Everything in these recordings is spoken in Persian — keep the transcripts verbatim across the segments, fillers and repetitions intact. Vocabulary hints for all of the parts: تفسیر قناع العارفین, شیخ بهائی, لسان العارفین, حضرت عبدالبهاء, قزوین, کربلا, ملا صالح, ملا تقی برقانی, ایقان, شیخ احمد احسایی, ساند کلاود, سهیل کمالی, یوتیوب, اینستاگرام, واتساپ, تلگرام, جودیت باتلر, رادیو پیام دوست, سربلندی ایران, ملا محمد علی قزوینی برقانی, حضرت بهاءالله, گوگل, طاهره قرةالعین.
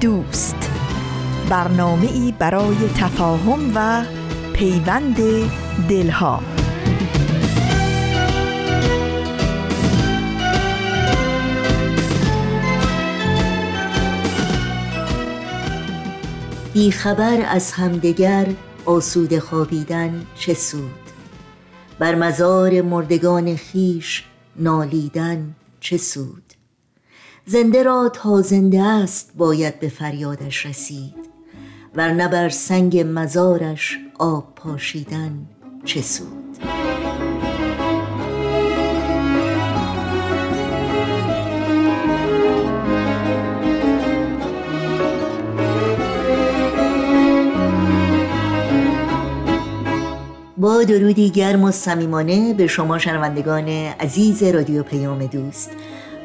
دوست، برنامه‌ای برای تفاهم و پیوند دلها. بی خبر از همدیگر آسوده خوابیدن چه سود، بر مزار مردگان خیش نالیدن چه سود. زنده را تا زنده است باید به فریادش رسید، ورنه بر سنگ مزارش آب پاشیدن چه سود. با درودی گرم و صمیمانه به شما شنوندگان عزیز رادیو پیام دوست،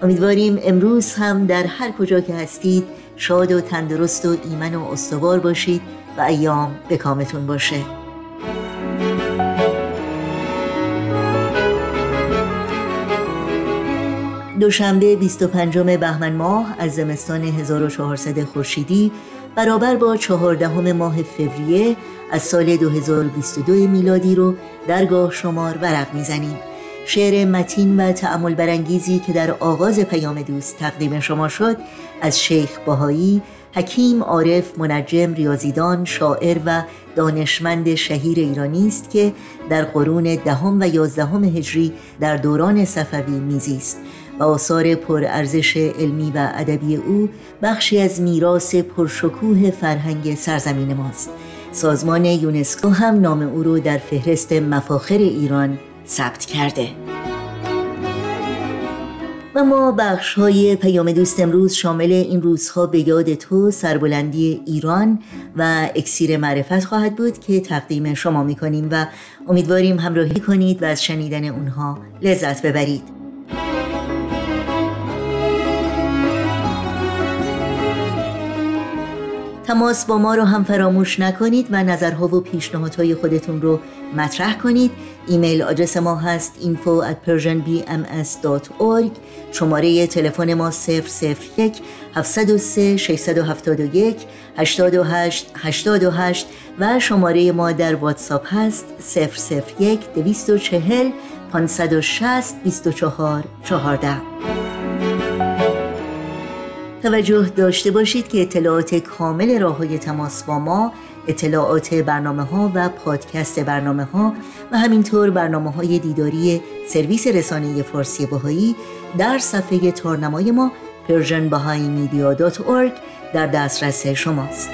امیدواریم امروز هم در هر کجا که هستید شاد و تندرست و ایمن و استوار باشید و ایام به کامتون باشه. دوشنبه بیست و پنجم بهمن ماه از زمستان هزار و چهارصد خورشیدی برابر با چهاردهم ماه فوریه از سال دو هزار و بیست و دو میلادی رو درگاه شمار ورق میزنیم. شعر متین و تأمل برانگیزی که در آغاز پیام دوست تقدیم شما شد از شیخ بهائی، حکیم، عارف، منجم، ریاضیدان، شاعر و دانشمند شهیر ایرانی است که در قرون دهم و یازدهم هجری در دوران صفوی میزیست و آثار پرارزش علمی و ادبی او بخشی از میراث پرشکوه فرهنگ سرزمین ماست. سازمان یونسکو هم نام او را در فهرست مفاخر ایران ثبت کرده. و ما بخش‌های پیام دوست امروز شامل این روزها به یاد تو، سربلندی ایران و اکسیر معرفت خواهد بود که تقدیم شما می‌کنیم و امیدواریم همراهی کنید و از شنیدن اونها لذت ببرید. تماس با ما رو هم فراموش نکنید و نظرها و پیشنهادهای خودتون رو مطرح کنید. ایمیل آدرس ما هست اینفو ات پرژن بی ام اس دات اورگ. شماره تلفن ما صفر صفر یک هفت صفر سه شش هفت یک هشت هشت هشت هشت و شماره ما در واتساپ هست صفر صفر یک دویست و چهل پانصد و شصت بیست و چهار چهارده. توجه داشته باشید که اطلاعات کامل راه‌های تماس با ما، اطلاعات برنامه‌ها و پادکست برنامه‌ها و همینطور برنامه‌های دیداری سرویس رسانه فارسی بهایی در صفحه تارنمای ما پرژن بهایی مدیا دات اورگ در دسترس شماست.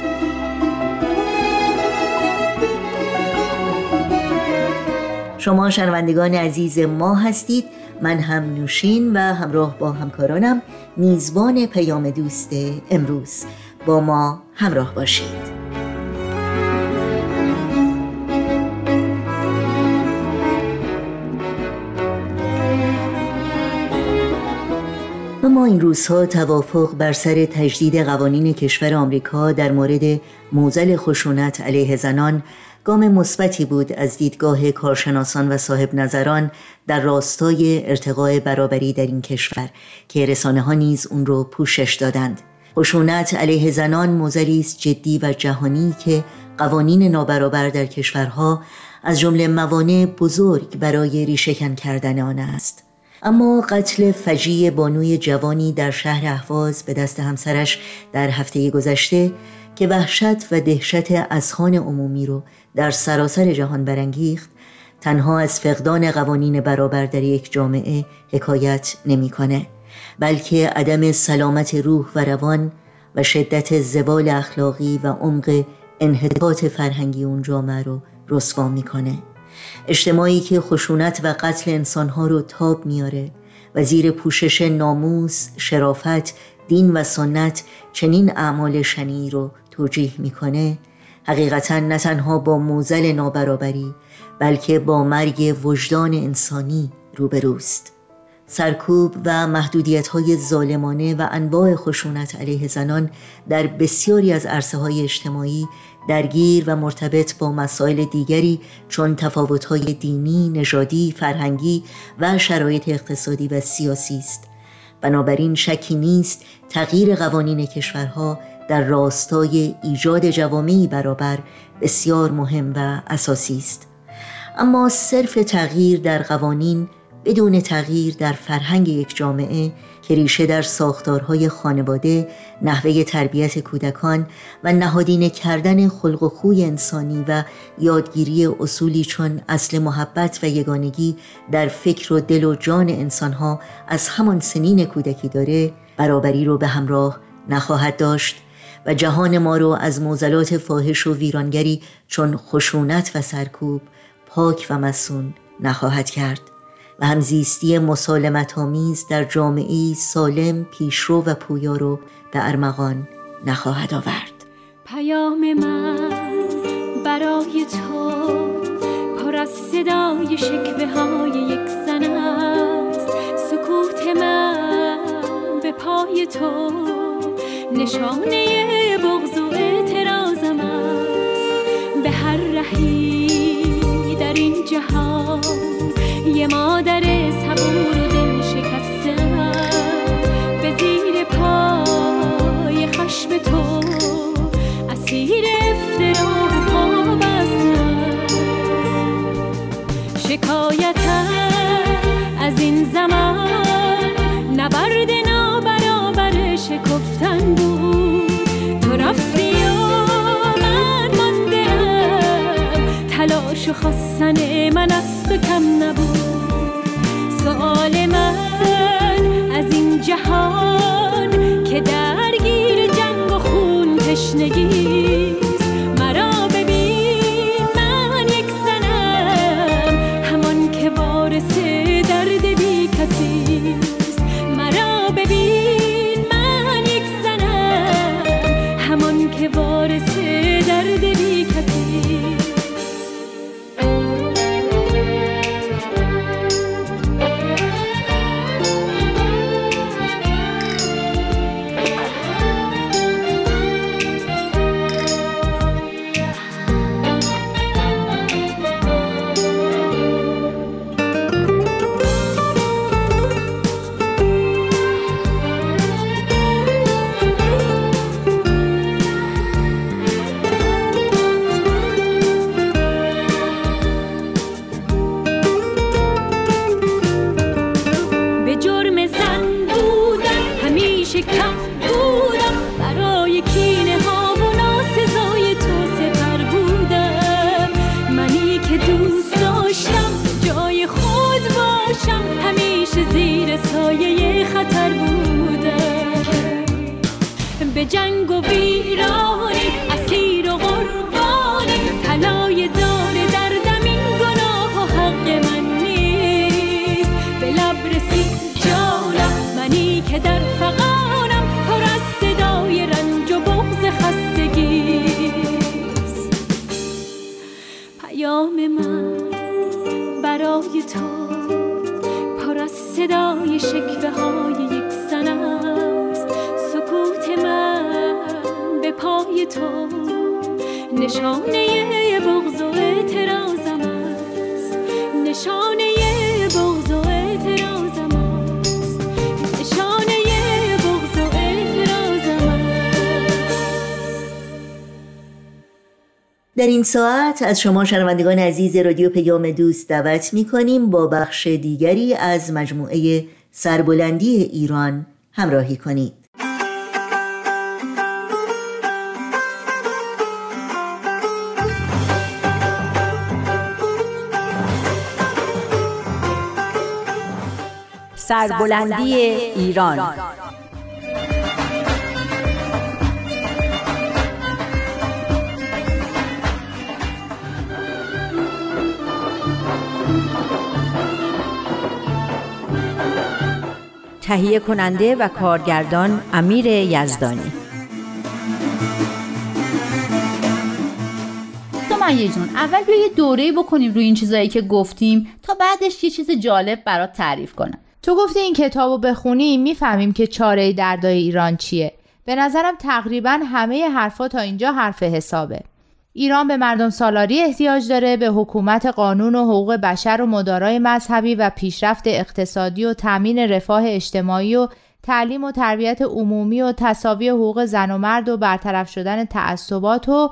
شما شنوندگان عزیز ما هستید. من هم نوشین و همراه با همکارانم میزبان پیام دوست امروز. با ما همراه باشید. ما این روزها توافق بر سر تجدید قوانین کشور آمریکا در مورد معضل خشونت علیه زنان گام مثبتی بود از دیدگاه کارشناسان و صاحب نظران در راستای ارتقاء برابری در این کشور که رسانه‌ها نیز اون رو پوشش دادند. خشونت علیه زنان معضلی است جدی و جهانی که قوانین نابرابر در کشورها از جمله موانع بزرگ برای ریشه‌کن کردن آن است. اما قتل فجیع بانوی جوانی در شهر اهواز به دست همسرش در هفته گذشته که وحشت و دهشت اذهان عمومی رو در سراسر جهان برانگیخت، تنها از فقدان قوانین برابر در یک جامعه حکایت نمی‌کنه، بلکه عدم سلامت روح و روان و شدت زوال اخلاقی و عمق انحطاط فرهنگی اون جامعه رو رسوا می‌کنه. اجتماعی که خشونت و قتل انسانها رو تاب میاره و زیر پوشش ناموس، شرافت، دین و سنت چنین اعمال شنیع رو توجیه میکنه، حقیقتاً نه تنها با موزل نابرابری بلکه با مرگ وجدان انسانی روبروست. سرکوب و محدودیت‌های ظالمانه و انواع خشونت علیه زنان در بسیاری از عرصه‌های اجتماعی درگیر و مرتبط با مسائل دیگری چون تفاوت‌های دینی، نژادی، فرهنگی و شرایط اقتصادی و سیاسی است. بنابراین شکی نیست تغییر قوانین کشورها در راستای ایجاد جوامعی برابر بسیار مهم و اساسی است. اما صرف تغییر در قوانین بدون تغییر در فرهنگ یک جامعه که ریشه در ساختارهای خانواده، نحوه تربیت کودکان و نهادینه کردن خلق و خوی انسانی و یادگیری اصولی چون اصل محبت و یگانگی در فکر و دل و جان انسانها از همان سنین کودکی داره، برابری رو به همراه نخواهد داشت و جهان ما رو از معضلات فاحش و ویرانگری چون خشونت و سرکوب پاک و مصون نخواهد کرد و همزیستی مسالمت‌آمیز در جامعه‌ای سالم، پیشرو و پویا رو به ارمغان نخواهد آورد. پیام من برای تو پر از صدای شکوه‌های یک زن است، سکوت من به پای تو نشانه بغض و اعتراضم است. به هر رهی در این جهان یه مادر صبور و دل شکسته به زیر پای خشم تو اسیر افترا و پا بسته. شکایتم از این زمان نبرد نابرابر شکفتن بود، تو رفتی و من ماندم، تلاش و خواستن من است و کم نبود. سؤال من از این جهان که درگیر جنگ و خون تشنگی، مرا ببین من یک زنم، همان که وارث درد بی کسی است. مرا ببین من یک زنم، همان که وارث درد بی کسی است. در این ساعت از شما شنوندگان عزیز رادیو پیام دوست دعوت می‌کنیم با بخش دیگری از مجموعه سربلندی ایران همراهی کنید. سربلندی ایران تهیه کننده و کارگردان امیر یزدانی. سمیه جون، اول بیا یه دوره بکنیم روی این چیزایی که گفتیم تا بعدش یه چیز جالب برات تعریف کنم. تو گفتی این کتابو بخونیم میفهمیم که چاره دردای ایران چیه. به نظرم تقریبا همه حرفا تا اینجا حرف حسابه. ایران به مردم سالاری احتیاج داره، به حکومت قانون و حقوق بشر و مدارای مذهبی و پیشرفت اقتصادی و تامین رفاه اجتماعی و تعلیم و تربیت عمومی و تساوی حقوق زن و مرد و برطرف شدن تعصبات و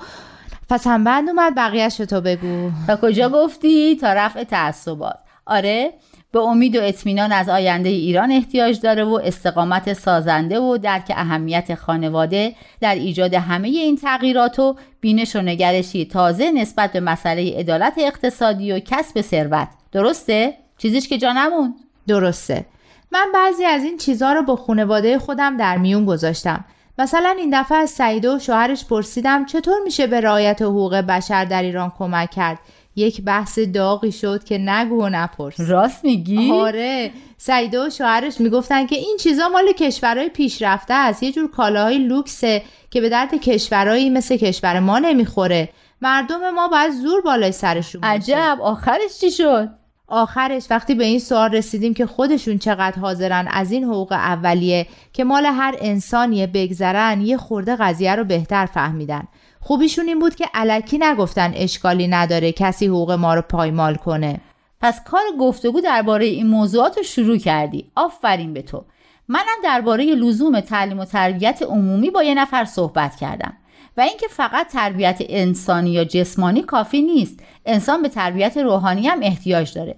فسن بند اومد. بقیه‌اش رو تو بگو. تا کجا گفتی؟ تا رفع تعصبات. آره، به امید و اطمینان از آینده ایران احتیاج داره و استقامت سازنده و درک اهمیت خانواده در ایجاد همه این تغییرات و بینش و نگرشی تازه نسبت به مسئله عدالت اقتصادی و کسب ثروت. درسته؟ چیزیش که جا نموند. درسته. من بعضی از این چیزها رو با خانواده خودم در میون گذاشتم. مثلا این دفعه از سعیده و شوهرش پرسیدم چطور میشه به رعایت حقوق بشر در ایران کمک کرد. یک بحث داغی شد که نگو و نپرس. راست میگی؟ آره، سعیده و شوهرش میگفتن که این چیزا مال کشورهای پیشرفته است، یه جور کالاهای لوکسه که به درد کشورهایی مثل کشور ما نمیخوره. مردم ما باید زور بالای سرشون باشه. عجب، آخرش چی شد؟ آخرش وقتی به این سوال رسیدیم که خودشون چقدر حاضرن از این حقوق اولیه که مال هر انسانیه بگذرن، یه خورده قضیه رو بهتر فهمیدن. خوبیشون این بود که الکی نگفتن اشکالی نداره کسی حقوق ما رو پایمال کنه. پس کار گفتگو درباره این موضوعات رو شروع کردی. آفرین به تو. منم درباره لزوم تعلیم و تربیت عمومی با یه نفر صحبت کردم و اینکه فقط تربیت انسانی یا جسمانی کافی نیست، انسان به تربیت روحانی هم احتیاج داره.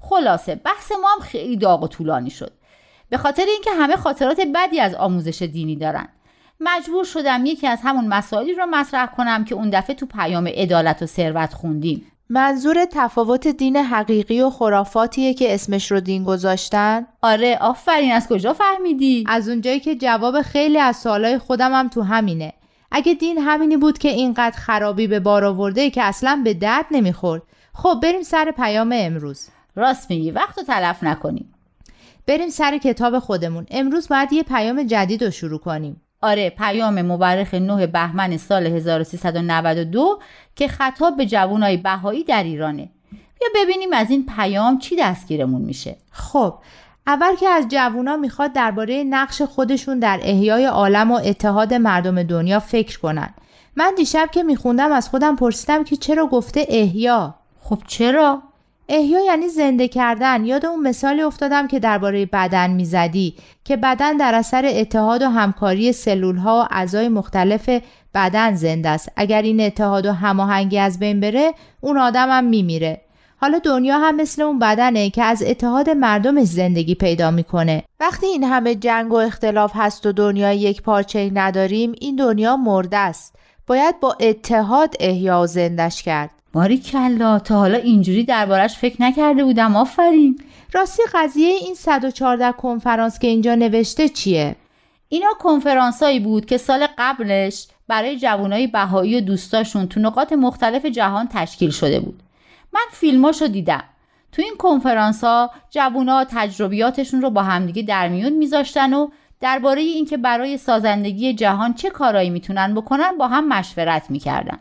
خلاصه بحث ما هم خیلی داغ و طولانی شد به خاطر اینکه همه خاطرات بدی از آموزش دینی دارن. مجبور شدم یکی از همون مسائلی رو مطرح کنم که اون دفعه تو پیام عدالت و ثروت خوندیم. منظور تفاوت دین حقیقی و خرافاتیه که اسمش رو دین گذاشتن؟ آره، آفرین. از کجا فهمیدی؟ از اونجایی که جواب خیلی از سوالای خودم هم تو همینه. اگه دین همینی بود که اینقدر خرابی به بار آورده که اصلاً به درد نمیخورد. خب بریم سر پیام امروز. راست میگی، وقتو تلف نکنیم. بریم سر کتاب خودمون. امروز باید یه پیام جدید رو شروع کنیم. آره، پیام مورخ نهم بهمن سال هزار و سیصد و نود و دو که خطاب به جوانای بهایی در ایرانه. بیا ببینیم از این پیام چی دستگیرمون میشه. خب اول که از جوانا میخواد درباره نقش خودشون در احیای عالم و اتحاد مردم دنیا فکر کنن. من دیشب که میخوندم از خودم پرسیدم که چرا گفته احیا؟ خب چرا؟ احیا یعنی زنده کردن. یاد اون مثالی افتادم که درباره بدن میزدی که بدن در اثر اتحاد و همکاری سلول‌ها و اعضای مختلف بدن زنده است. اگر این اتحاد و هماهنگی از بین بره اون آدمم میمیره. حالا دنیا هم مثل اون بدنه که از اتحاد مردمش زندگی پیدا میکنه. وقتی این همه جنگ و اختلاف هست و دنیا یک پارچه‌ای نداریم، این دنیا مرده است. باید با اتحاد احیا و زندش کرد. باریکلا، تا حالا اینجوری دربارش فکر نکرده بودم. آفرین. راستی قضیه این صد و چهارده کنفرانس که اینجا نوشته چیه؟ اینا کنفرانسایی بود که سال قبلش برای جوانای بهایی و دوستاشون تو نقاط مختلف جهان تشکیل شده بود. من فیلماشو دیدم. تو این کنفرانس‌ها جوونا تجربیاتشون رو با همدیگه در میون میذاشتن و درباره اینکه برای سازندگی جهان چه کارایی میتونن بکنن با هم مشورت میکردن.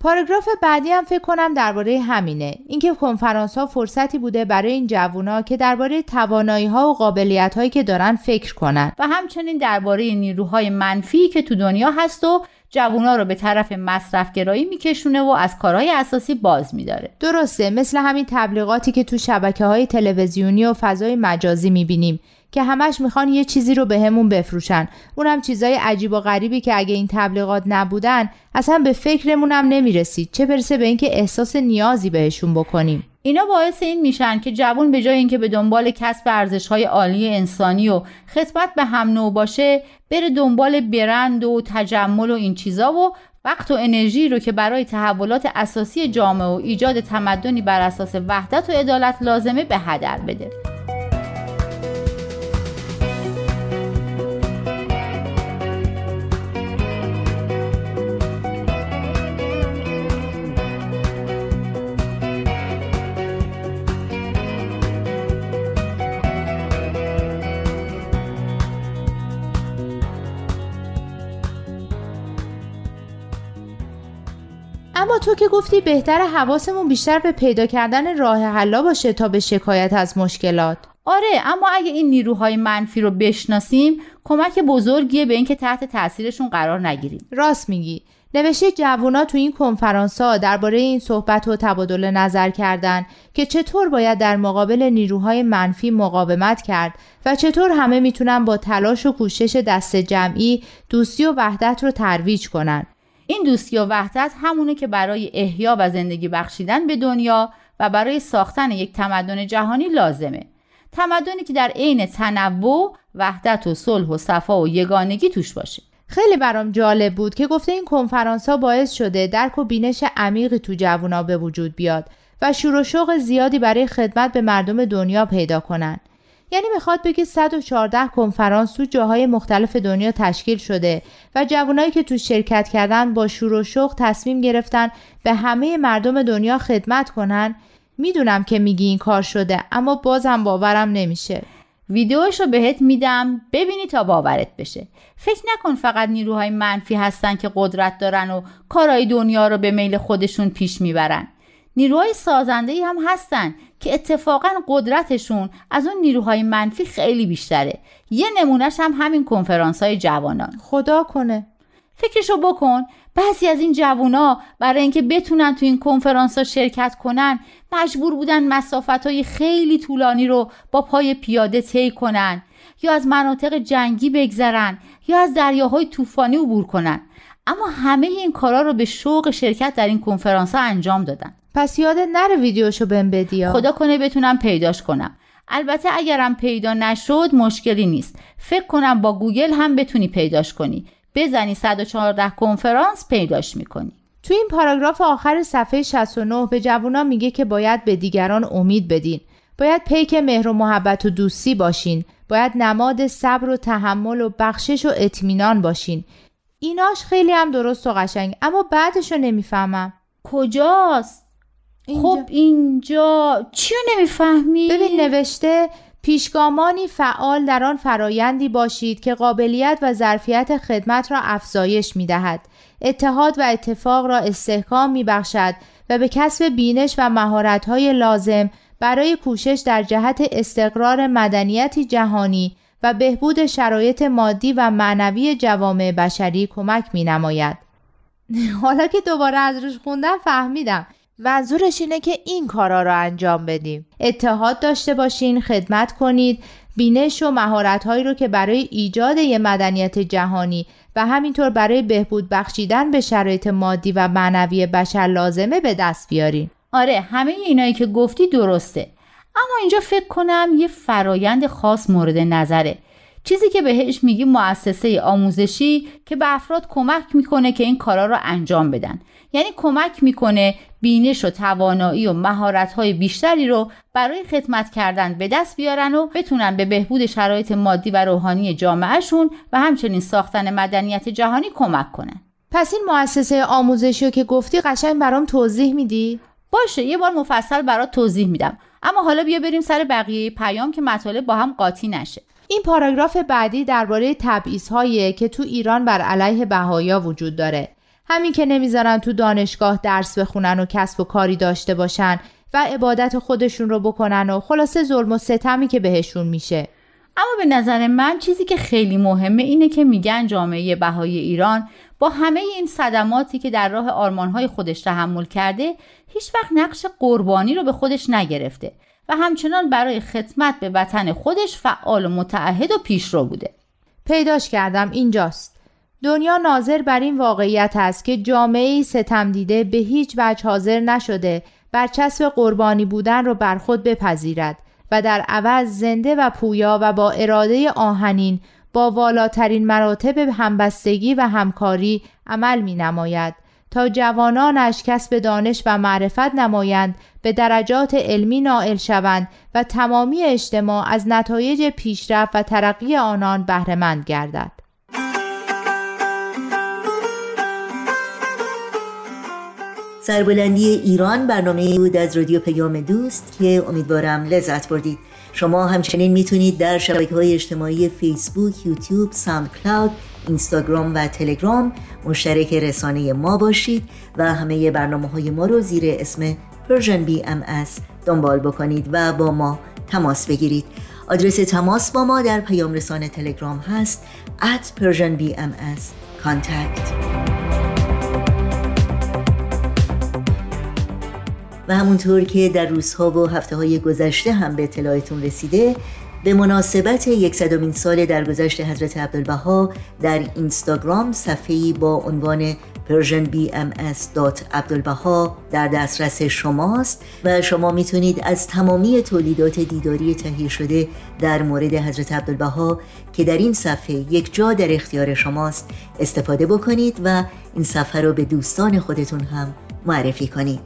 پاراگراف بعدی هم فکر کنم درباره همینه. اینکه کنفرانس‌ها فرصتی بوده برای این جوونا که درباره توانایی‌ها و قابلیت‌هایی که دارن فکر کنن و همچنین درباره نیروهای منفی که تو دنیا هست و جوونا رو به طرف مصرفگرایی میکشونه و از کارهای اساسی باز میداره. درسته، مثل همین تبلیغاتی که تو شبکه‌های تلویزیونی و فضای مجازی میبینیم که همش میخوان یه چیزی رو به همون بفروشن. اونم چیزای عجیب و غریبی که اگه این تبلیغات نبودن اصلا به فکرمون هم نمیرسید، چه برسه به اینکه احساس نیازی بهشون بکنیم. اینا باعث این میشن که جوان به جای اینکه به دنبال کسب ارزش‌های عالی انسانی و خدمت به هم نوع باشه، بره دنبال برند و تجمل و این چیزا و وقت و انرژی رو که برای تحولات اساسی جامعه و ایجاد تمدنی بر اساس وحدت و عدالت لازمه به هدر بده. اما تو که گفتی بهتره حواسمون بیشتر به پیدا کردن راه حل باشه تا به شکایت از مشکلات. آره، اما اگه این نیروهای منفی رو بشناسیم کمک بزرگیه به اینکه تحت تاثیرشون قرار نگیریم. راست میگی. نوشته جوونا تو این کنفرانس‌ها درباره این صحبت و تبادل نظر کردن که چطور باید در مقابل نیروهای منفی مقاومت کرد و چطور همه میتونن با تلاش و کوشش دست جمعی دوستی و وحدت رو ترویج کنن. این دوستی و وحدت همونه که برای احیا و زندگی بخشیدن به دنیا و برای ساختن یک تمدن جهانی لازمه. تمدنی که در عین تنوع، وحدت و صلح و صفا و یگانگی توش باشه. خیلی برام جالب بود که گفته این کنفرانس ها باعث شده درک و بینش عمیقی تو جوونا به وجود بیاد و شور و شوق زیادی برای خدمت به مردم دنیا پیدا کنن. یعنی میخواد بگه صد و چهارده کنفرانس تو جاهای مختلف دنیا تشکیل شده و جوانایی که تو شرکت کردن با شور و شوق تصمیم گرفتن به همه مردم دنیا خدمت کنن. میدونم که میگی این کار شده، اما بازم باورم نمیشه. ویدیوش رو بهت میدم ببینی تا باورت بشه. فکر نکن فقط نیروهای منفی هستن که قدرت دارن و کارهای دنیا رو به میل خودشون پیش میبرن. نیروهای سازنده‌ای هم هستن که اتفاقاً قدرتشون از اون نیروهای منفی خیلی بیشتره. یه نمونهش هم همین کنفرانس‌های جوانان. خدا کنه. فکرشو بکن، بعضی از این جوونا برای اینکه بتونن تو این کنفرانس‌ها شرکت کنن مجبور بودن مسافت‌های خیلی طولانی رو با پای پیاده طی کنن، یا از مناطق جنگی بگذرن، یا از دریاهای طوفانی عبور کنن. اما همه این کارا رو به شوق شرکت در این کنفرانس‌ها انجام دادن. پس یادت نره ویدیوشو بهم بدی. خدا کنه بتونم پیداش کنم. البته اگرم پیدا نشد مشکلی نیست. فکر کنم با گوگل هم بتونی پیداش کنی. بزنی صد و چهارده کنفرانس پیداش میکنی. تو این پاراگراف آخر صفحه شصت و نه به جوونا میگه که باید به دیگران امید بدین. باید پیک مهر و محبت و دوستی باشین. باید نماد صبر و تحمل و بخشش و اطمینان باشین. ایناش خیلی هم درست و قشنگ، اما بعدشو نمیفهمم. کجاست؟ اینجا. خب اینجا چیو نمیفهمی؟ ببین نوشته پیشگامانی فعال در آن فرایندی باشید که قابلیت و ظرفیت خدمت را افزایش می‌دهد، اتحاد و اتفاق را استحکام می‌بخشد و به کسب بینش و مهارت‌های لازم برای کوشش در جهت استقرار مدنیتی جهانی و بهبود شرایط مادی و معنوی جوامع بشری کمک می‌نماید. حالا که دوباره از روش خوندم فهمیدم. منظورش اینه که این کارا رو انجام بدیم. اتحاد داشته باشین، خدمت کنید، بینش و مهارت‌هایی رو که برای ایجاد یه مدنیت جهانی و همینطور برای بهبود بخشیدن به شرایط مادی و معنوی بشر لازمه به دست بیارین. آره، همه اینایی که گفتی درسته، اما اینجا فکر کنم یه فرایند خاص مورد نظره. چیزی که بهش میگی مؤسسه آموزشی که به افراد کمک میکنه که این کارا رو انجام بدن. یعنی کمک میکنه بینش و توانایی و مهارت‌های بیشتری رو برای خدمت کردن به دست بیارن و بتونن به بهبود شرایط مادی و روحانی جامعهشون و همچنین ساختن مدنیت جهانی کمک کنن. پس این مؤسسه آموزشی رو که گفتی قشنگ برام توضیح میدی؟ باشه، یه بار مفصل برات توضیح میدم. اما حالا بیا بریم سر بقیه پیام که مطالب با هم قاطی نشه. این پاراگراف بعدی درباره تبعیض‌هایی که تو ایران بر علیه بهائی‌ها وجود داره. همین که نمیذارن تو دانشگاه درس بخونن و کسب و کاری داشته باشن و عبادت خودشون رو بکنن و خلاصه ظلم و ستمی که بهشون میشه. اما به نظر من چیزی که خیلی مهمه اینه که میگن جامعه بهائی ایران با همه این صدماتی که در راه آرمانهای خودش تحمل کرده هیچ وقت نقش قربانی رو به خودش نگرفته و همچنان برای خدمت به وطن خودش فعال و متعهد و پیشرو بوده. پیداش کردم، اینجاست. دنیا ناظر بر این واقعیت است که جامعه‌ای ستم دیده به هیچ وجه حاضر نشده برچسب قربانی بودن رو بر خود بپذیرد و در عوض زنده و پویا و با اراده آهنین با والاترین مراتب همبستگی و همکاری عمل می‌نماید تا جوانانش کسب دانش و معرفت نمایند، به درجات علمی نائل شوند و تمامی اجتماع از نتایج پیشرفت و ترقی آنان بهره‌مند گردد. سربلندی ایران برنامه‌ای بود از رادیو پیام دوست که امیدوارم لذت بردید. شما همچنین میتونید در شبکه‌های اجتماعی فیسبوک، یوتیوب، ساند کلاود، اینستاگرام و تلگرام مشترک رسانه ما باشید و همه برنامه‌های ما رو زیر اسم پرژن بی ام اس دنبال بکنید و با ما تماس بگیرید. آدرس تماس با ما در پیام رسانه تلگرام هست ات پرژن بی ام اس کانتکت. و همونطور که در روزها و هفته های گذشته هم به اطلاعتون رسیده، به مناسبت صدمین سال درگذشت حضرت عبدالبهاء در اینستاگرام صفحه‌ای با عنوان پرژن بی ام اس دات عبدالبهاء در دسترس شماست و شما میتونید از تمامی تولیدات دیداری تهیه شده در مورد حضرت عبدالبهاء که در این صفحه یک جا در اختیار شماست استفاده بکنید و این صفحه رو به دوستان خودتون هم معرفی کنید.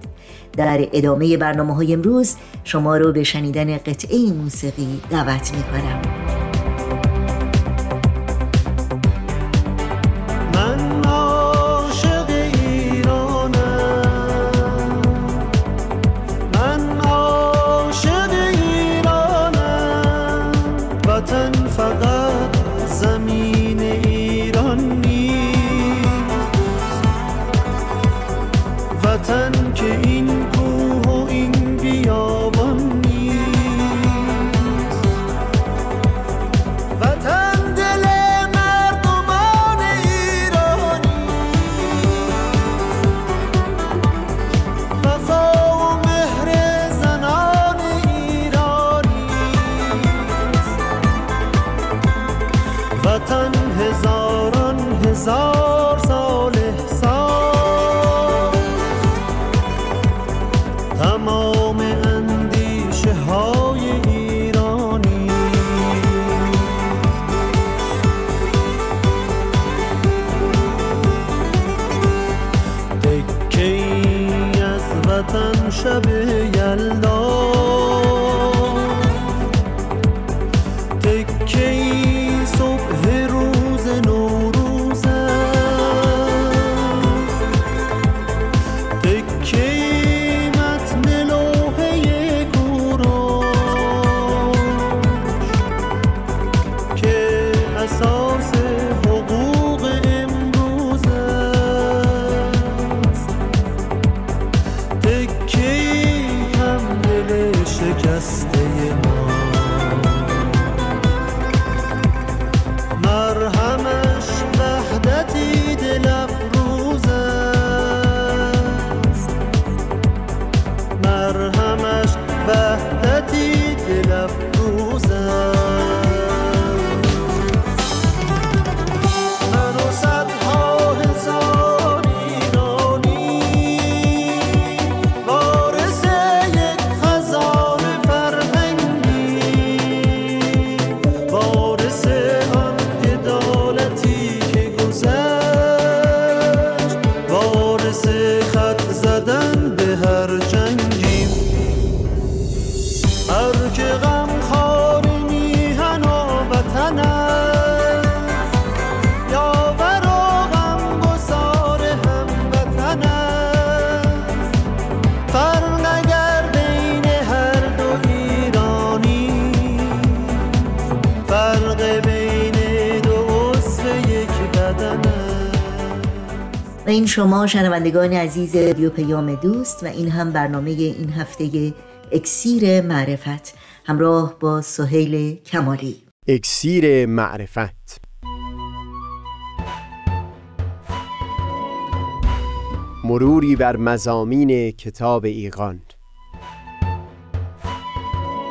در ادامه برنامه‌های امروز شما رو به شنیدن قطعه موسیقی دعوت می‌کنم. این شما شنوندگان عزیز رادیو پیام دوست و این هم برنامه این هفته اکسیر معرفت همراه با سهیل کمالی. اکسیر معرفت. مروری بر مضامین کتاب ایقان.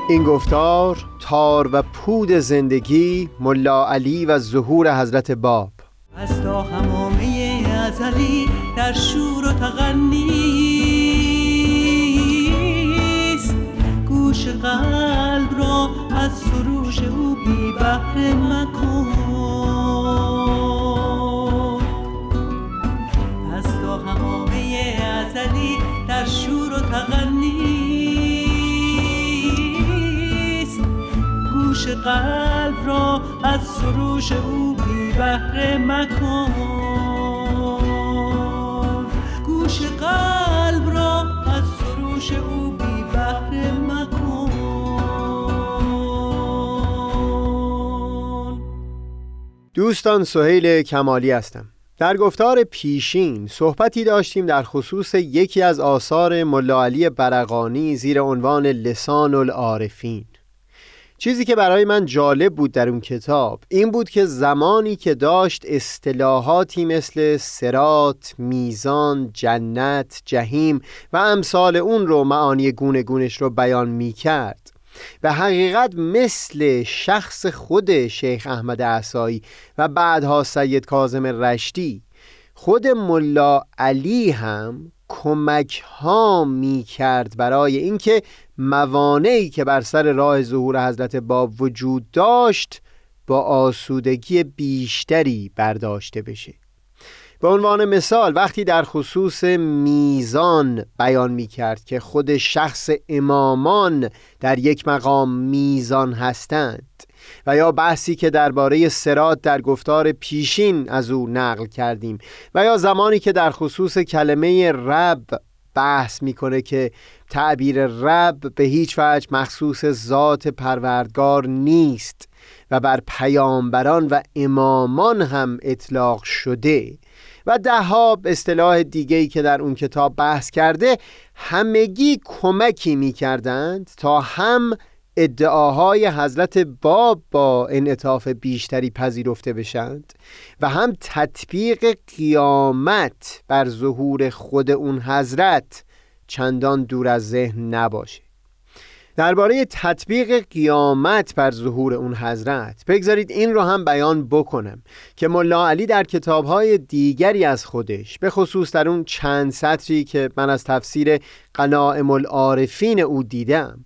این گفتار تار و پود زندگی ملا علی و ظهور حضرت باب. از تا همامه ازلی در شور و تغنیست، گوش قلب را از سروش او بی بهره مکن. از تا همامه ازلی در شور و تغنیست، گوش قلب را از سروش او بی بهره مکن. گوش قلب را از سروش او بی بهره مکن. دوستان، سهیل کمالی هستم. در گفتار پیشین صحبتی داشتیم در خصوص یکی از آثار ملا علی برقانی زیر عنوان لسان العارفین. چیزی که برای من جالب بود در اون کتاب این بود که زمانی که داشت اصطلاحاتی مثل صراط، میزان، جنت، جهیم و امثال اون رو معانی گونه گونش رو بیان می کرد و حقیقت مثل شخص خود شیخ احمد احسایی و بعدها سید کاظم رشتی، خود ملا علی هم کمک ها می کرد برای اینکه موانعی که بر سر راه ظهور حضرت باب وجود داشت با آسودگی بیشتری برداشته بشه. به عنوان مثال وقتی در خصوص میزان بیان می کرد که خود شخص امامان در یک مقام میزان هستند و یا بحثی که درباره صراط در گفتار پیشین از او نقل کردیم و یا زمانی که در خصوص کلمه رب بحث میکنه که تعبیر رب به هیچ وجه مخصوص ذات پروردگار نیست و بر پیامبران و امامان هم اطلاق شده و ده‌ها اصطلاح دیگه‌ای که در اون کتاب بحث کرده، همگی کمکی میکردند تا هم ادعاهای حضرت باب با انعطاف بیشتری پذیرفته بشند و هم تطبیق قیامت بر ظهور خود اون حضرت چندان دور از ذهن نباشه. درباره تطبیق قیامت بر ظهور اون حضرت بگذارید این رو هم بیان بکنم که ملا علی در کتاب‌های دیگری از خودش، به خصوص در اون چند سطری که من از تفسیر قناع العارفین او دیدم،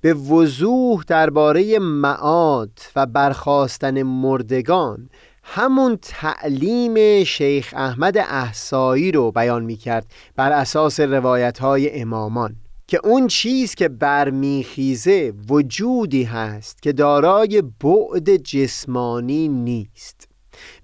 به وضوح درباره معاد و برخاستن مردگان همون تعلیم شیخ احمد احسایی رو بیان می‌کرد بر اساس روایت‌های امامان، که اون چیز که برمیخیزه وجودی هست که دارای بعد جسمانی نیست.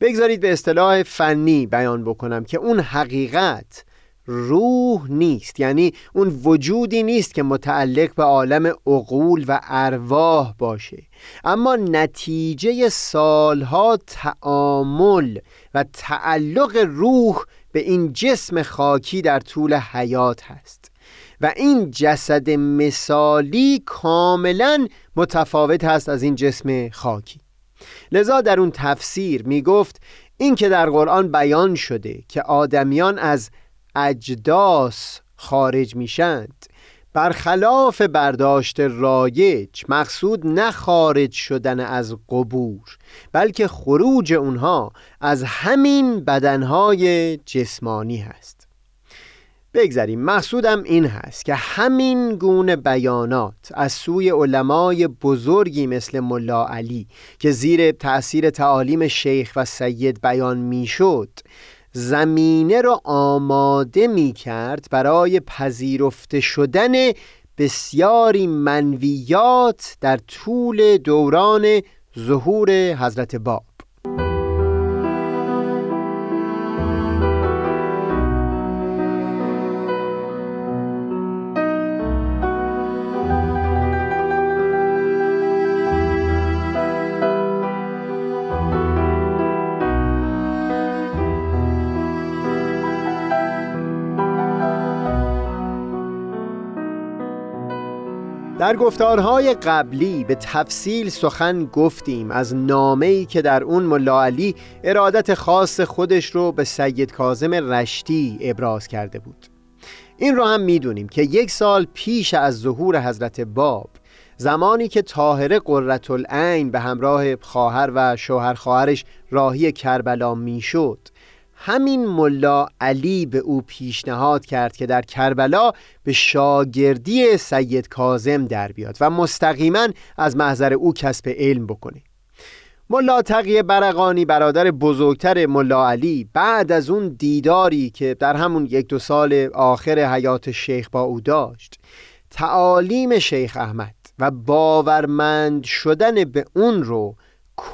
بگذارید به اصطلاح فنی بیان بکنم که اون حقیقت روح نیست، یعنی اون وجودی نیست که متعلق به عالم عقول و ارواح باشه، اما نتیجه سالها تعامل و تعلق روح به این جسم خاکی در طول حیات هست و این جسد مثالی کاملا متفاوت هست از این جسم خاکی. لذا در اون تفسیر می گفت این که در قرآن بیان شده که آدمیان از اجداس خارج میشند، برخلاف برداشت رایج مقصود نه خارج شدن از قبور، بلکه خروج اونها از همین بدنهای جسمانی هست. بگذاریم مقصودم این هست که همین گونه بیانات از سوی علمای بزرگی مثل ملا علی که زیر تأثیر تعالیم شیخ و سید بیان می شد، زمینه را آماده می کرد برای پذیرفته شدن بسیاری منویات در طول دوران ظهور حضرت باب. در گفتارهای قبلی به تفصیل سخن گفتیم از نامه‌ای که در اون ملا علی ارادت خاص خودش رو به سید کاظم رشتی ابراز کرده بود. این رو هم می‌دونیم که یک سال پیش از ظهور حضرت باب، زمانی که طاهره قرةالعین به همراه خواهر و شوهر خواهرش راهی کربلا میشد، همین ملا علی به او پیشنهاد کرد که در کربلا به شاگردی سید کاظم در بیاد و مستقیما از محضر او کسب علم بکنه. ملا تقی برقانی، برادر بزرگتر ملا علی، بعد از اون دیداری که در همون یک دو سال آخر حیات شیخ با او داشت، تعالیم شیخ احمد و باورمند شدن به اون رو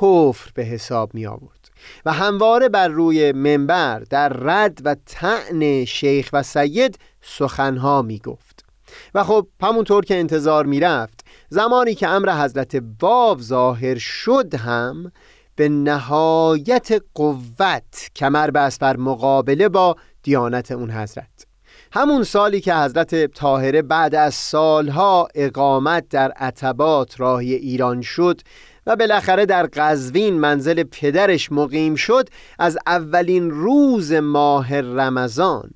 کفر به حساب می آورد و همواره بر روی منبر در رد و طعن شیخ و سید سخنها می گفت. و خب همونطور که انتظار می رفت، زمانی که امر حضرت باب ظاهر شد هم به نهایت قوت کمر بست بر مقابله با دیانت اون حضرت. همون سالی که حضرت طاهره بعد از سالها اقامت در عتبات راهی ایران شد و بالاخره در قزوین منزل پدرش مقیم شد، از اولین روز ماه رمضان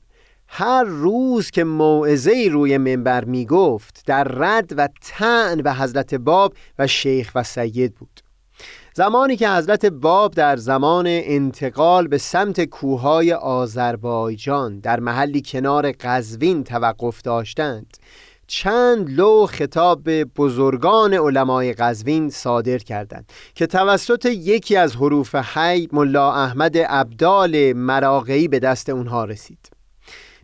هر روز که موعظه‌ای روی منبر میگفت در رد و طعن به حضرت باب و شیخ و سید بود. زمانی که حضرت باب در زمان انتقال به سمت کوههای آذربایجان در محلی کنار قزوین توقف داشتند، چند لوح خطاب به بزرگان علمای قزوین صادر کردند که توسط یکی از حروف حی ملا احمد عبداله مراغیی به دست اونها رسید.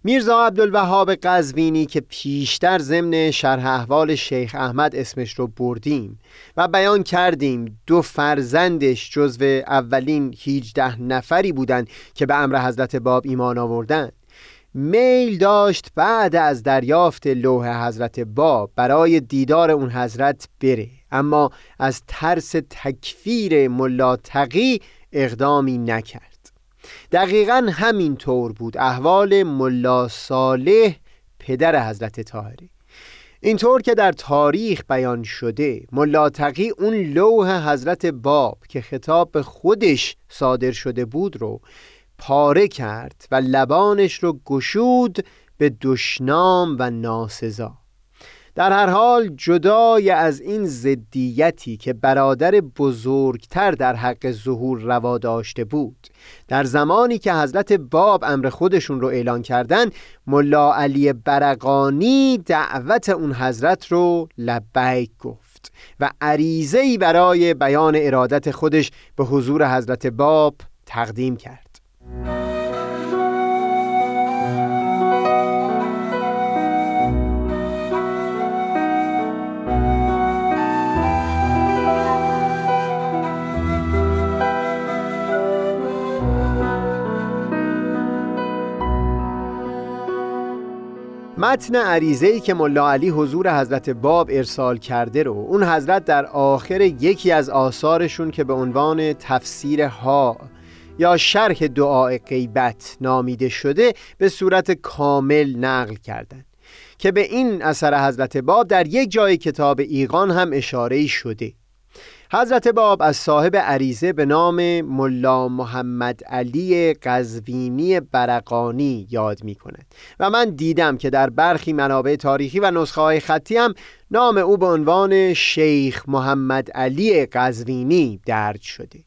میرزا عبدالوهاب قزوینی که پیشتر ضمن شرح احوال شیخ احمد اسمش رو بردیم و بیان کردیم دو فرزندش جزو اولین هجده نفری بودند که به امر حضرت باب ایمان آوردند، میل داشت بعد از دریافت لوح حضرت باب برای دیدار اون حضرت بره، اما از ترس تکفیر ملا تقی اقدامی نکرد. دقیقاً همین طور بود احوال ملا صالح پدر حضرت طاهره. اینطور که در تاریخ بیان شده، ملا تقی اون لوح حضرت باب که خطاب به خودش صادر شده بود رو پاره کرد و لبانش رو گشود به دشنام و ناسزا. در هر حال جدای از این زدیتی که برادر بزرگتر در حق ظهور روا داشته بود، در زمانی که حضرت باب امر خودشون رو اعلان کردن، ملا علی برقانی دعوت اون حضرت رو لبیک گفت و عریضه‌ای برای بیان ارادت خودش به حضور حضرت باب تقدیم کرد. متن عریضه‌ای که ملا علی حضور حضرت باب ارسال کرده رو اون حضرت در آخر یکی از آثارشون که به عنوان تفسیر ها یا شرح دعای غیبت نامیده شده به صورت کامل نقل کردند که به این اثر حضرت باب در یک جای کتاب ایقان هم اشاره شده. حضرت باب از صاحب عریضه به نام ملا محمد علی قزوینی برقانی یاد می کند و من دیدم که در برخی منابع تاریخی و نسخه های خطی هم نام او به عنوان شیخ محمد علی قزوینی درج شده.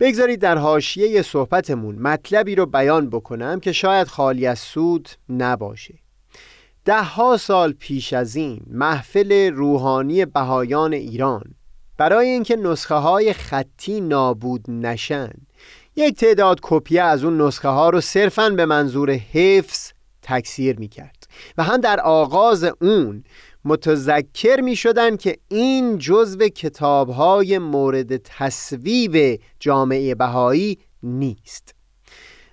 بگذارید در حاشیه صحبتمون مطلبی رو بیان بکنم که شاید خالی از سود نباشه. ده ها سال پیش از این محفل روحانی بهایان ایران برای اینکه نسخه های خطی نابود نشن، یک تعداد کپی از اون نسخه ها رو صرفاً به منظور حفظ تکثیر میکرد و هم در آغاز اون متذکر میشدن که این جزو کتاب های مورد تصویب جامعه بهایی نیست.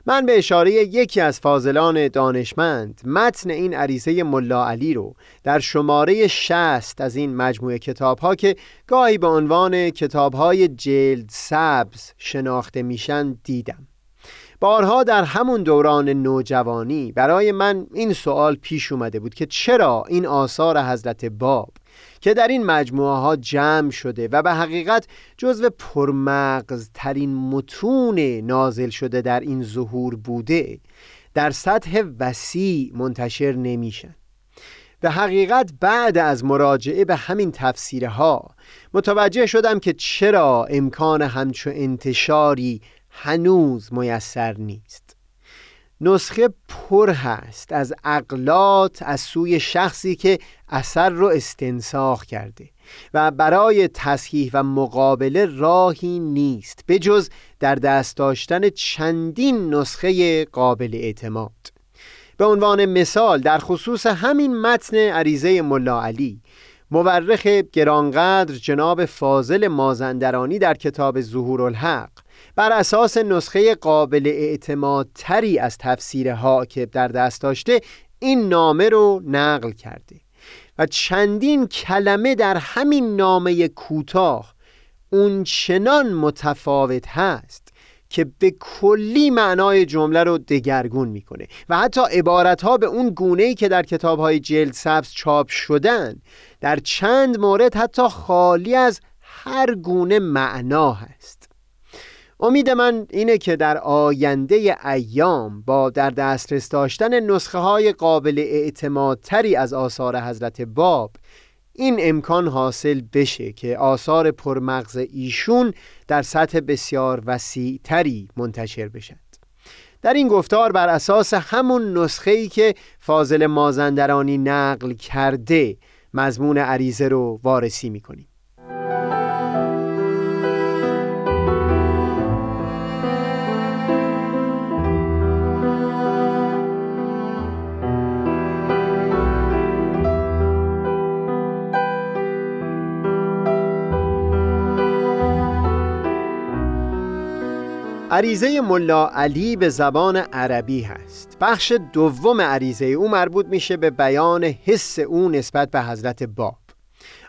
من به اشاره یکی از فاضلان دانشمند متن این عریضه ملا علی رو در شماره شصت از این مجموعه کتاب‌ها که گاهی به عنوان کتاب‌های جلد سبز شناخته میشن دیدم. بارها در همون دوران نوجوانی برای من این سوال پیش اومده بود که چرا این آثار حضرت باب که در این مجموعه ها جمع شده و به حقیقت جزو پرمغز ترین متون نازل شده در این ظهور بوده، در سطح وسیع منتشر نمیشن. به حقیقت بعد از مراجعه به همین تفسیرها متوجه شدم که چرا امکان همچون انتشاری هنوز میسر نیست. نسخه پر هست از اغلاط از سوی شخصی که اثر رو استنساخ کرده و برای تصحیح و مقابله راهی نیست به جز در دست داشتن چندین نسخه قابل اعتماد. به عنوان مثال در خصوص همین متن عریضه ملا علی، مورخ گرانقدر جناب فاضل مازندرانی در کتاب زهور الحق بر اساس نسخه قابل اعتمادتری از تفسیرها که در دست داشته این نامه رو نقل کرده و چندین کلمه در همین نامه کوتاه اون چنان متفاوت هست که به کلی معنای جمله رو دگرگون میکنه و حتی عبارتها به اون گونه‌ای که در کتاب‌های جلد سبز چاپ شدن در چند مورد حتی خالی از هر گونه معنا هست. امید من اینه که در آینده ایام با در دسترس داشتن نسخه‌های قابل اعتمادتری از آثار حضرت باب این امکان حاصل بشه که آثار پرمغز ایشون در سطح بسیار وسیع تری منتشر بشند. در این گفتار بر اساس همون نسخه‌ای که فاضل مازندرانی نقل کرده مضمون عریضه رو وارسی می‌کنیم. عریضه ملا علی به زبان عربی هست. بخش دوم عریضه او مربوط میشه به بیان حس او نسبت به حضرت باب.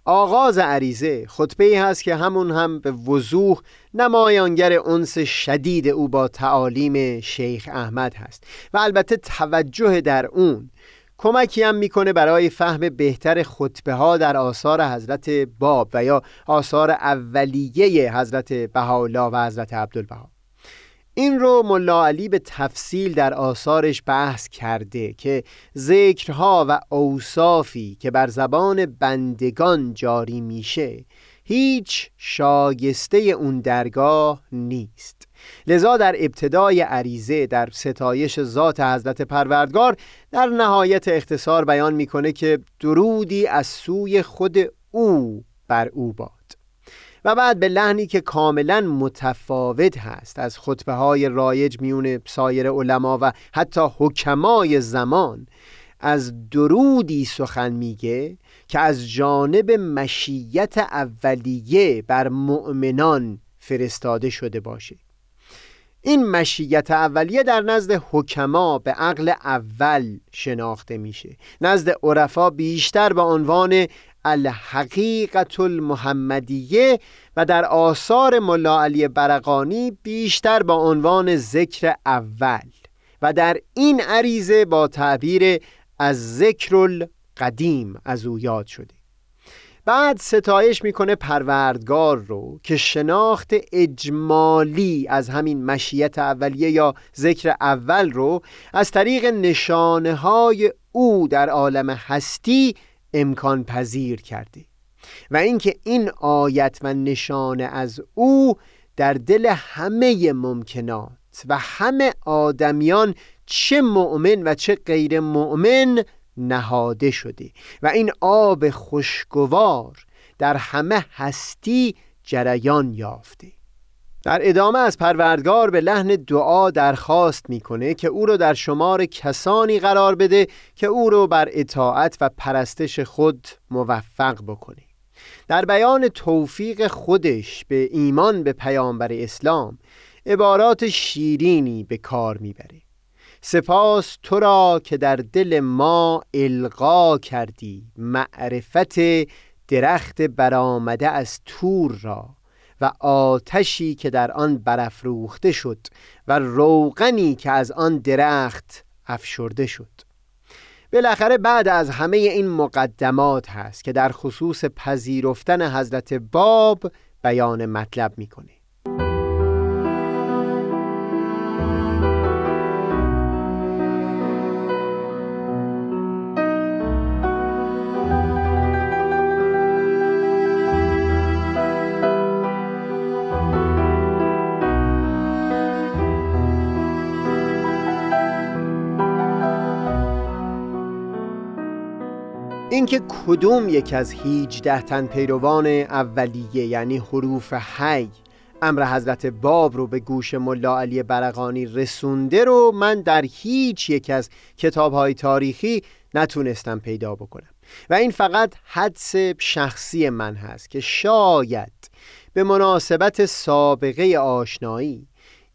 آغاز عریضه خطبه‌ای هست که همون هم به وضوح نمایانگر انس شدید او با تعالیم شیخ احمد هست و البته توجه در اون کمکی هم میکنه برای فهم بهتر خطبه ها در آثار حضرت باب و یا آثار اولیه حضرت بهاءالله و حضرت عبدالبهاء. این رو ملا علی به تفصیل در آثارش بحث کرده که ذکرها و اوصافی که بر زبان بندگان جاری میشه هیچ شایسته اون درگاه نیست. لذا در ابتدای عریضه در ستایش ذات حضرت پروردگار در نهایت اختصار بیان میکنه که درودی از سوی خود او بر او باد و بعد به لحنی که کاملا متفاوت هست از خطبه های رایج میون سایر علما و حتی حکمای زمان از درودی سخن میگه که از جانب مشیت اولیه بر مؤمنان فرستاده شده باشه. این مشیت اولیه در نزد حکما به عقل اول شناخته میشه، نزد عرفا بیشتر به عنوان الحقیقت المحمدیه و در آثار ملا علی برقانی بیشتر با عنوان ذکر اول و در این عریضه با تعبیر از ذکر القدیم از او یاد شده. بعد ستایش میکنه پروردگار رو که شناخت اجمالی از همین مشیت اولیه یا ذکر اول رو از طریق نشانه های او در عالم هستی امکان پذیر کرده و اینکه این آیت و نشانه از او در دل همه ممکنات و همه آدمیان چه مؤمن و چه غیر مؤمن نهاده شده و این آب خوشگوار در همه هستی جریان یافته. در ادامه از پروردگار به لحن دعا درخواست میکنه که او رو در شمار کسانی قرار بده که او رو بر اطاعت و پرستش خود موفق بکنه. در بیان توفیق خودش به ایمان به پیامبر اسلام عبارات شیرینی به کار میبره. سپاس تو را که در دل ما القا کردی معرفت درخت برآمده از تور را و آتشی که در آن برافروخته شد و روغنی که از آن درخت افشرده شد. بالاخره بعد از همه این مقدمات هست که در خصوص پذیرفتن حضرت باب بیان مطلب میکنه. اینکه کدوم یک از هجده تن پیروان اولیه یعنی حروف حی امر حضرت باب رو به گوش ملا علی برقانی رسونده رو من در هیچ یک از کتاب‌های تاریخی نتونستم پیدا بکنم و این فقط حدس شخصی من هست که شاید به مناسبت سابقه آشنایی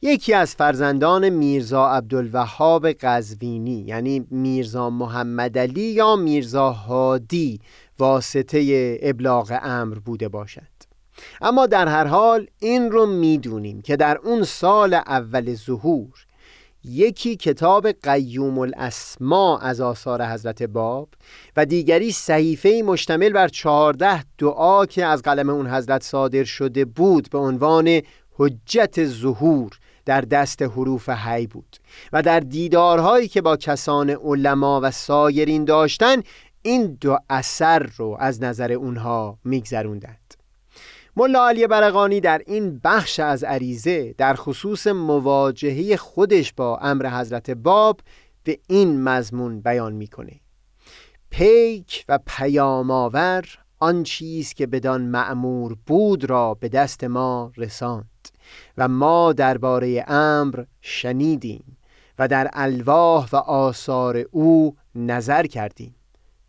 یکی از فرزندان میرزا عبدالوهاب قزوینی یعنی میرزا محمد علی یا میرزا هادی واسطه ابلاغ امر بوده باشد. اما در هر حال این رو میدونیم که در اون سال اول ظهور یکی کتاب قیوم الاسما از آثار حضرت باب و دیگری صحیفهی مشتمل بر چهارده دعا که از قلم اون حضرت صادر شده بود به عنوان حجت ظهور در دست حروف حی بود و در دیدارهایی که با کسان علما و سایرین داشتن این دو اثر رو از نظر اونها میگذروندند. ملا علی برقانی در این بخش از عریضه در خصوص مواجهه خودش با امر حضرت باب به این مضمون بیان میکنه: پیک و پیاماور آن چیز که بدان مأمور بود را به دست ما رساند و ما درباره امر شنیدیم و در الواح و آثار او نظر کردیم.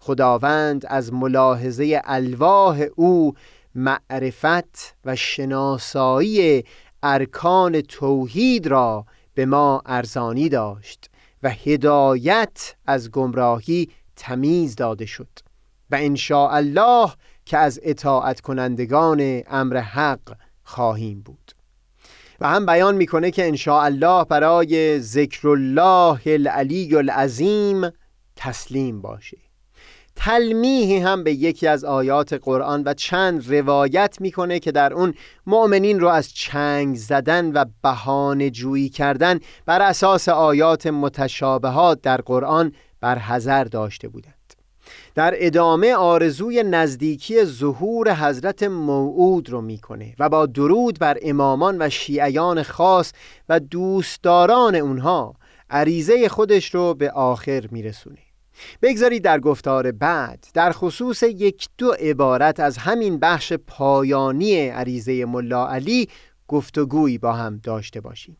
خداوند از ملاحظه الواح او معرفت و شناسایی ارکان توحید را به ما ارزانی داشت و هدایت از گمراهی تمیز داده شد و ان شاء الله که از اطاعت کنندگان امر حق خواهیم بود. و هم بیان میکنه که ان شاء الله برای ذکر الله العلی العظیم تسلیم باشه. تلمیح هم به یکی از آیات قرآن و چند روایت میکنه که در اون مؤمنین رو از چنگ زدن و بهانه جویی کردن بر اساس آیات متشابهات در قرآن بر حذر داشته بودند. در ادامه آرزوی نزدیکی ظهور حضرت موعود رو میکنه و با درود بر امامان و شیعیان خاص و دوستداران اونها عریضه خودش رو به آخر میرسونه. بگذارید در گفتار بعد در خصوص یک دو عبارت از همین بخش پایانی عریضه ملا علی گفتگویی با هم داشته باشیم.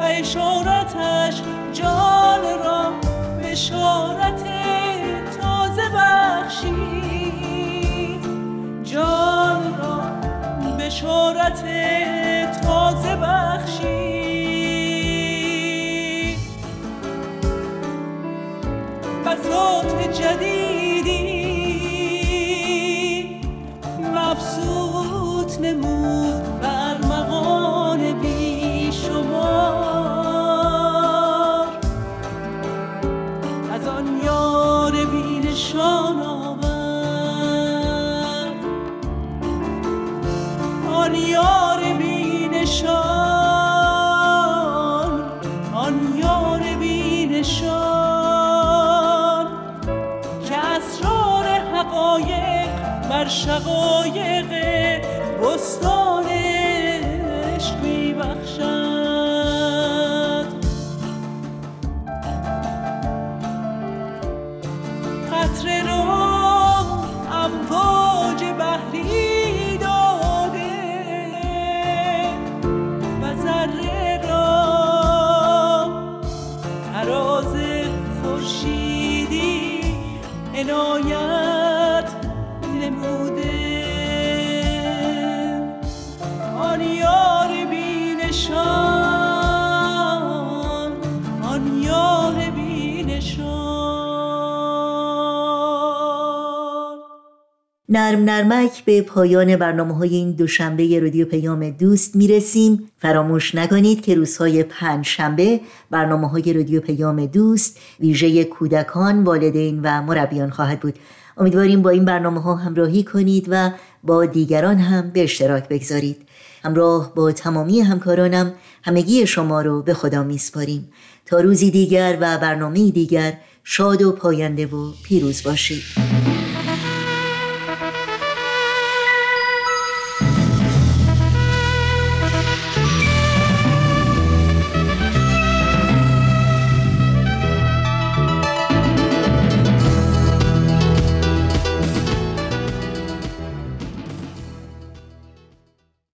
اشارتش جان را بشارت تازه بخشی، جان را بشارت تازه بخشی، بساط جدیدی مبسوط نمود بر مغان بی شما، شان آمد آن یار بی نشان، آن یار بی نشان که اسرار حقایق بر شقایق بستانش می بخشد. نرم نرمک به پایان برنامه‌های این دوشنبه رادیو پیام دوست میرسیم. فراموش نکنید که روزهای پنج شنبه برنامه‌های رادیو پیام دوست ویژه کودکان، والدین و مربیان خواهد بود. امیدواریم با این برنامه‌ها همراهی کنید و با دیگران هم به اشتراک بگذارید. همراه با تمامی همکارانم همگی شما رو به خدا میسپاریم. تا روزی دیگر و برنامه‌ای دیگر شاد و پاینده و پیروز باشید.